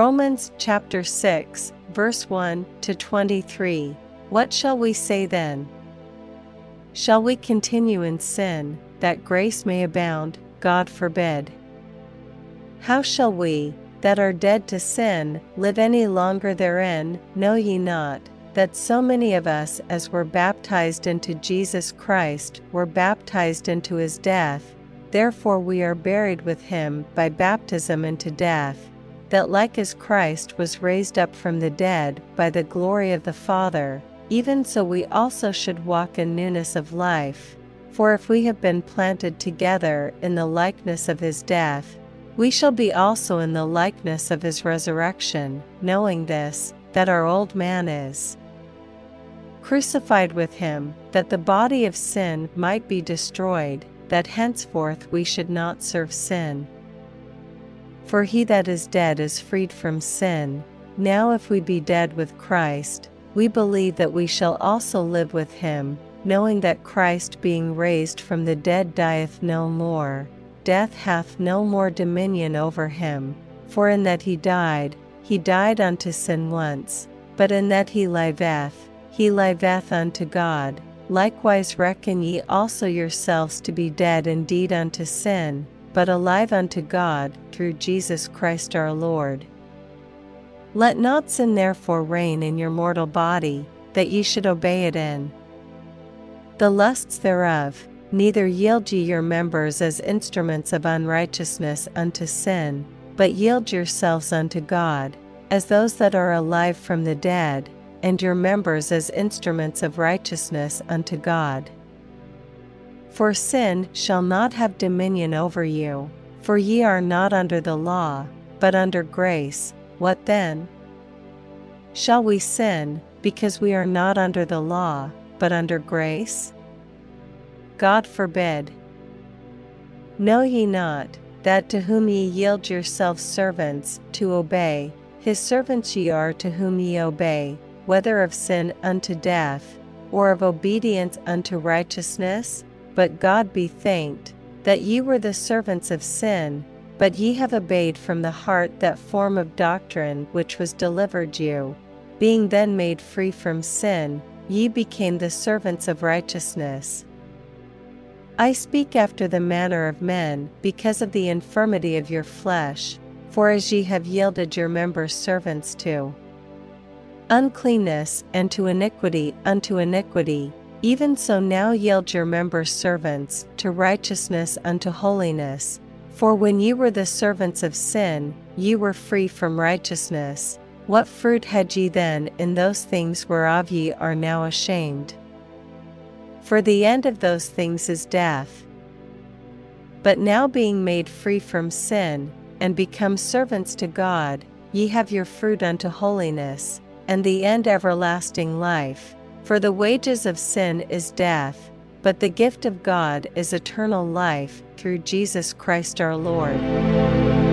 Romans chapter 6, verse 1 to 23. What shall we say then? Shall we continue in sin, that grace may abound? God forbid. How shall we, that are dead to sin, live any longer therein? Know ye not, that so many of us as were baptized into Jesus Christ were baptized into his death? Therefore we are buried with him by baptism into death, that like as Christ was raised up from the dead by the glory of the Father, even so we also should walk in newness of life. For if we have been planted together in the likeness of his death, we shall be also in the likeness of his resurrection, knowing this, that our old man is crucified with him, that the body of sin might be destroyed, that henceforth we should not serve sin. For he that is dead is freed from sin. Now if we be dead with Christ, we believe that we shall also live with him, knowing that Christ being raised from the dead dieth no more. Death hath no more dominion over him. For in that he died unto sin once, but in that he liveth unto God. Likewise reckon ye also yourselves to be dead indeed unto sin, but alive unto God, through Jesus Christ our Lord. Let not sin therefore reign in your mortal body, that ye should obey it in the lusts thereof. Neither yield ye your members as instruments of unrighteousness unto sin, but yield yourselves unto God, as those that are alive from the dead, and your members as instruments of righteousness unto God. For sin shall not have dominion over you, for ye are not under the law, but under grace. What then? Shall we sin, because we are not under the law, but under grace? God forbid. Know ye not, that to whom ye yield yourselves servants to obey, his servants ye are to whom ye obey, whether of sin unto death, or of obedience unto righteousness? But God be thanked, that ye were the servants of sin, but ye have obeyed from the heart that form of doctrine which was delivered you. Being then made free from sin, ye became the servants of righteousness. I speak after the manner of men, because of the infirmity of your flesh. For as ye have yielded your members servants to uncleanness, and to iniquity unto iniquity, even so now yield your members servants to righteousness unto holiness. For when ye were the servants of sin, ye were free from righteousness. What fruit had ye then in those things whereof ye are now ashamed? For the end of those things is death. But now being made free from sin, and become servants to God, ye have your fruit unto holiness, and the end everlasting life. For the wages of sin is death, but the gift of God is eternal life, through Jesus Christ our Lord.